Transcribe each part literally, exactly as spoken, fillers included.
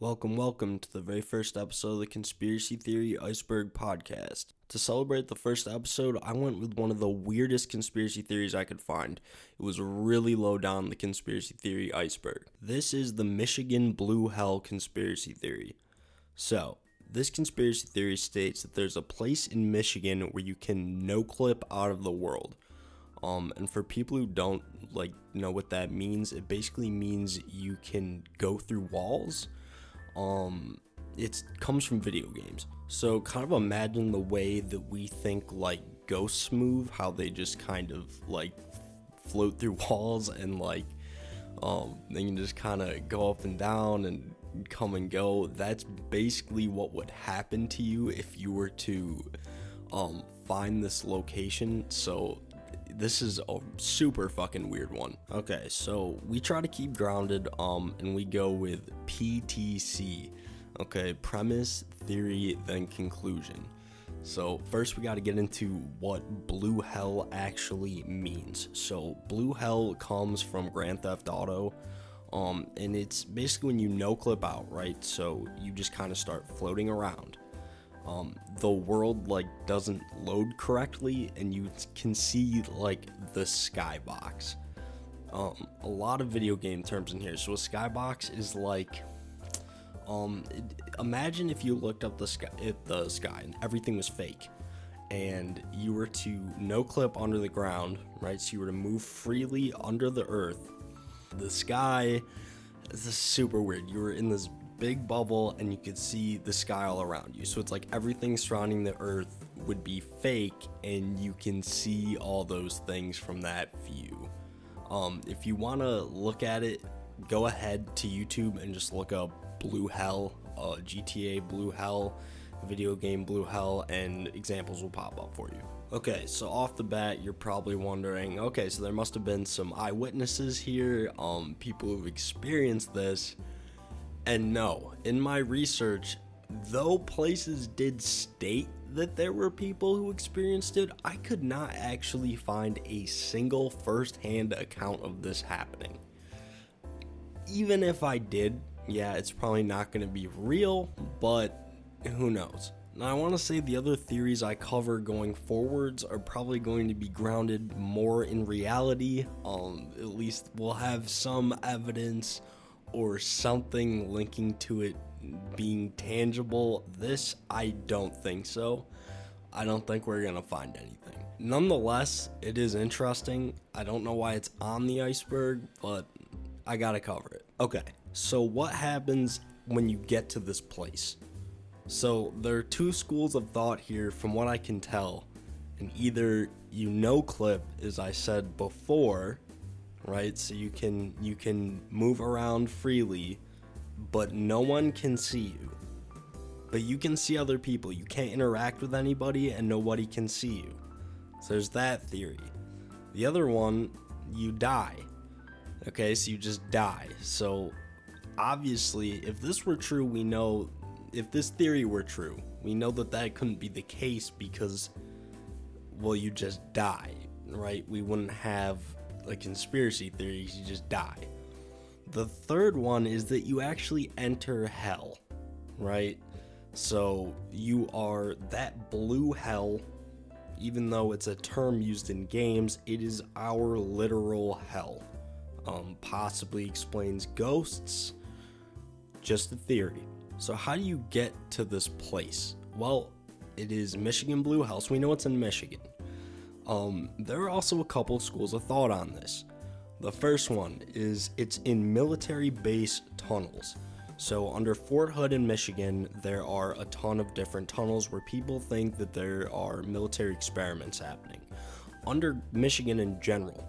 Welcome, welcome to the very first episode of the Conspiracy Theory Iceberg Podcast. To celebrate the first episode, I went with one of the weirdest conspiracy theories I could find. It was really low down the conspiracy theory iceberg. This is the Michigan Blue Hell conspiracy theory. So, this conspiracy theory states that there's a place in Michigan where you can no-clip out of the world. Um, and for people who don't like know what that means, it basically means you can go through walls. Um, it comes from video games. So kind of imagine the way that we think like ghosts move, how they just kind of like float through walls and like, um, they can just kind of go up and down and come and go. That's basically what would happen to you if you were to, um, find this location. So this is a super fucking weird one. Okay, so we try to keep grounded, um, and we go with P T C. Okay, premise, theory, then conclusion. So first we got to get into what Blue Hell actually means. So Blue Hell comes from Grand Theft Auto, um, and it's basically when you no-clip out, right? So you just kind of start floating around. Um, the world like doesn't load correctly and you can see like the skybox. Um, a lot of video game terms in here. So a skybox is like, um, it, imagine if you looked up the sky, at the sky and everything was fake and you were to no clip under the ground, right? So you were to move freely under the earth. The sky is super weird. You were in this big bubble and you could see the sky all around you, so it's like everything surrounding the earth would be fake and you can see all those things from that view. Um if you want to look at it, go ahead to YouTube and just look up Blue Hell, uh G T A Blue Hell, video game Blue Hell, and examples will pop up for you. Okay, so off the bat, you're probably wondering, okay, so there must have been some eyewitnesses here, um people who've experienced this. And no, in my research, though places did state that there were people who experienced it, I could not actually find a single first-hand account of this happening. Even if I did, yeah, it's probably not going to be real, but who knows. Now, I want to say the other theories I cover going forwards are probably going to be grounded more in reality. Um, at least we'll have some evidence or something linking to it being tangible. This, I don't think so. I don't think we're gonna find anything. Nonetheless, it is interesting. I don't know why it's on the iceberg, but I gotta cover it. Okay, so what happens when you get to this place? So there are two schools of thought here from what I can tell. And either you no-clip, as I said before, right, so you can you can move around freely, but no one can see you. But you can see other people. You can't interact with anybody, and nobody can see you. So there's that theory. The other one, you die. Okay, so you just die. So obviously, if this were true, we know if this theory were true, we know that that couldn't be the case because, well, you just die, right? We wouldn't have a conspiracy theory, you just die. The third one is that you actually enter hell, right? So you are that blue hell. Even though it's a term used in games, it is our literal hell. Um, possibly explains ghosts. Just a theory. So how do you get to this place? Well, it is Michigan Blue Hell, so we know it's in Michigan. Um, there are also a couple schools of thought on this. The first one is it's in military base tunnels. So under Fort Hood in Michigan, there are a ton of different tunnels where people think that there are military experiments happening. Under Michigan in general,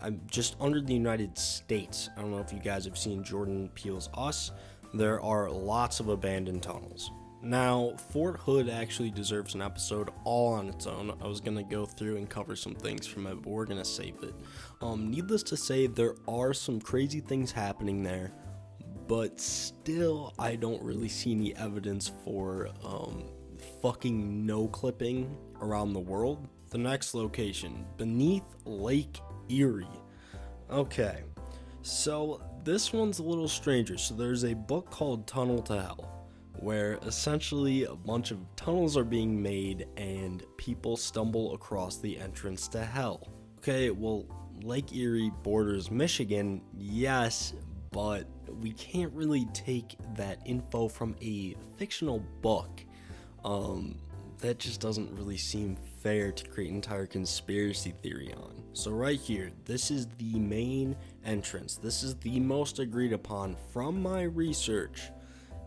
I'm just under the United States. I don't know if you guys have seen Jordan Peele's Us. There are lots of abandoned tunnels. Now, Fort Hood actually deserves an episode all on its own. I was going to go through and cover some things from it, but we're going to save it. Um, needless to say, there are some crazy things happening there, but still, I don't really see any evidence for um, fucking no-clipping around the world. The next location, beneath Lake Erie. Okay, so This one's a little stranger. So there's a book called Tunnel to Hell, where essentially a bunch of tunnels are being made and people stumble across the entrance to hell. Okay, well, Lake Erie borders Michigan, yes, but we can't really take that info from a fictional book. Um, that just doesn't really seem fair to create an entire conspiracy theory on. So right here, this is the main entrance. This is the most agreed upon from my research,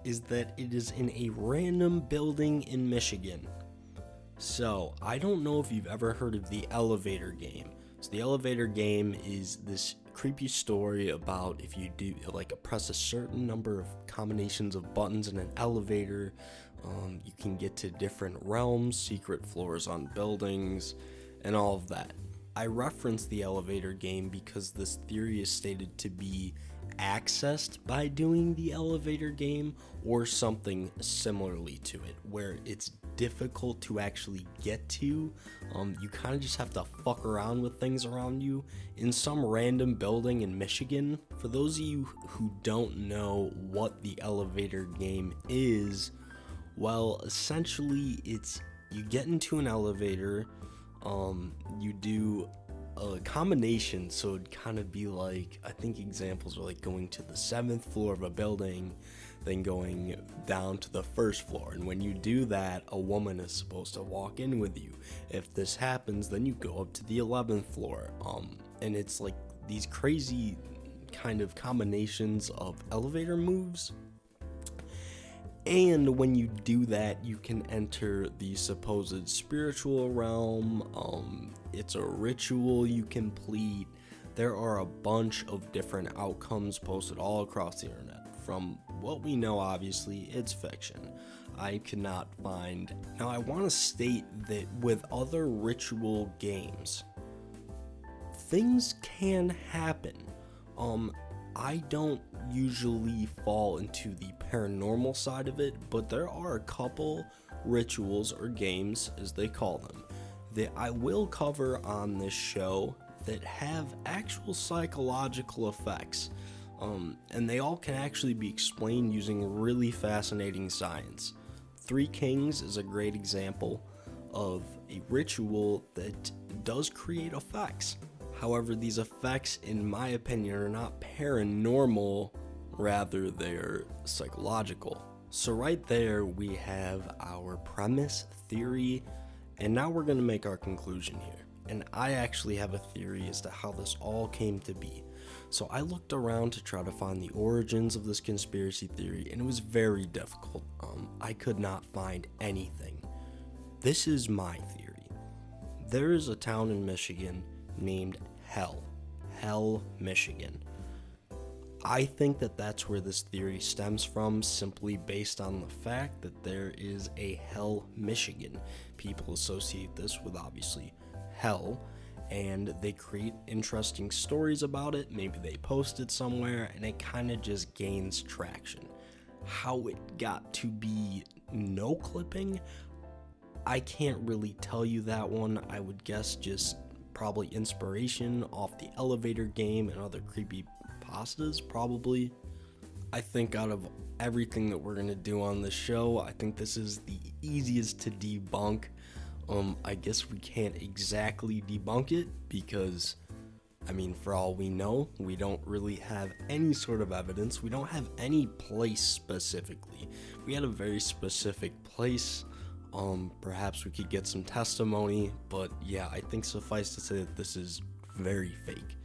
is that it is in a random building in Michigan. So I don't know if you've ever heard of the elevator game. So the elevator game is this creepy story about if you do like press a certain number of combinations of buttons in an elevator, um, you can get to different realms, secret floors on buildings, and all of that. I reference the elevator game because this theory is stated to be accessed by doing the elevator game or something similarly to it, where it's difficult to actually get to. Um, you kind of just have to fuck around with things around you in some random building in Michigan. For those of you who don't know what the elevator game is, well, essentially it's you get into an elevator, um, you do a combination, so it'd kind of be like, I think examples are like going to the seventh floor of a building, then going down to the first floor, and when you do that, a woman is supposed to walk in with you. If this happens, then you go up to the eleventh floor, um, and it's like these crazy kind of combinations of elevator moves, and when you do that, you can enter the supposed spiritual realm. Um, it's a ritual you complete. There are a bunch of different outcomes posted all across the internet. From what we know, obviously, it's fiction. I cannot find... Now, I want to state that with other ritual games, things can happen. Um, I don't usually fall into the paranormal side of it, but there are a couple rituals or games, as they call them, that I will cover on this show that have actual psychological effects. Um, and they all can actually be explained using really fascinating science. Three Kings is a great example of a ritual that does create effects. However, these effects, in my opinion, are not paranormal, rather they're psychological. So right there we have our premise, theory, and now we're going to make our conclusion here. And I actually have a theory as to how this all came to be. So I looked around to try to find the origins of this conspiracy theory, and it was very difficult. Um, I could not find anything. This is my theory. There is a town in Michigan named Hell. Hell, Michigan. I think that that's where this theory stems from, simply based on the fact that there is a Hell, Michigan. People associate this with, obviously, hell, and they create interesting stories about it. Maybe they post it somewhere, and it kind of just gains traction. How it got to be no clipping, I can't really tell you that one. I would guess just probably inspiration off the elevator game and other creepy pastas, probably. I think out of everything that we're going to do on this show, I think this is the easiest to debunk. Um, I guess we can't exactly debunk it because, I mean, for all we know, we don't really have any sort of evidence. We don't have any place specifically. We had a very specific place. Um, perhaps we could get some testimony, but yeah, I think suffice to say that this is very fake.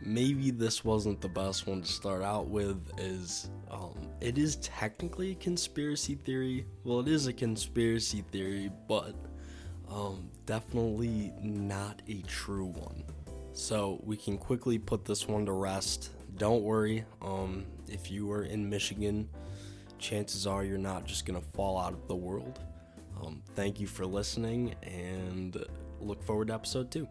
Maybe this wasn't the best one to start out with, is um, it is technically a conspiracy theory. Well, it is a conspiracy theory, but... Um, definitely not a true one. So we can quickly put this one to rest. Don't worry, um, if you were in Michigan, chances are you're not just going to fall out of the world. Um, thank you for listening, and look forward to episode two.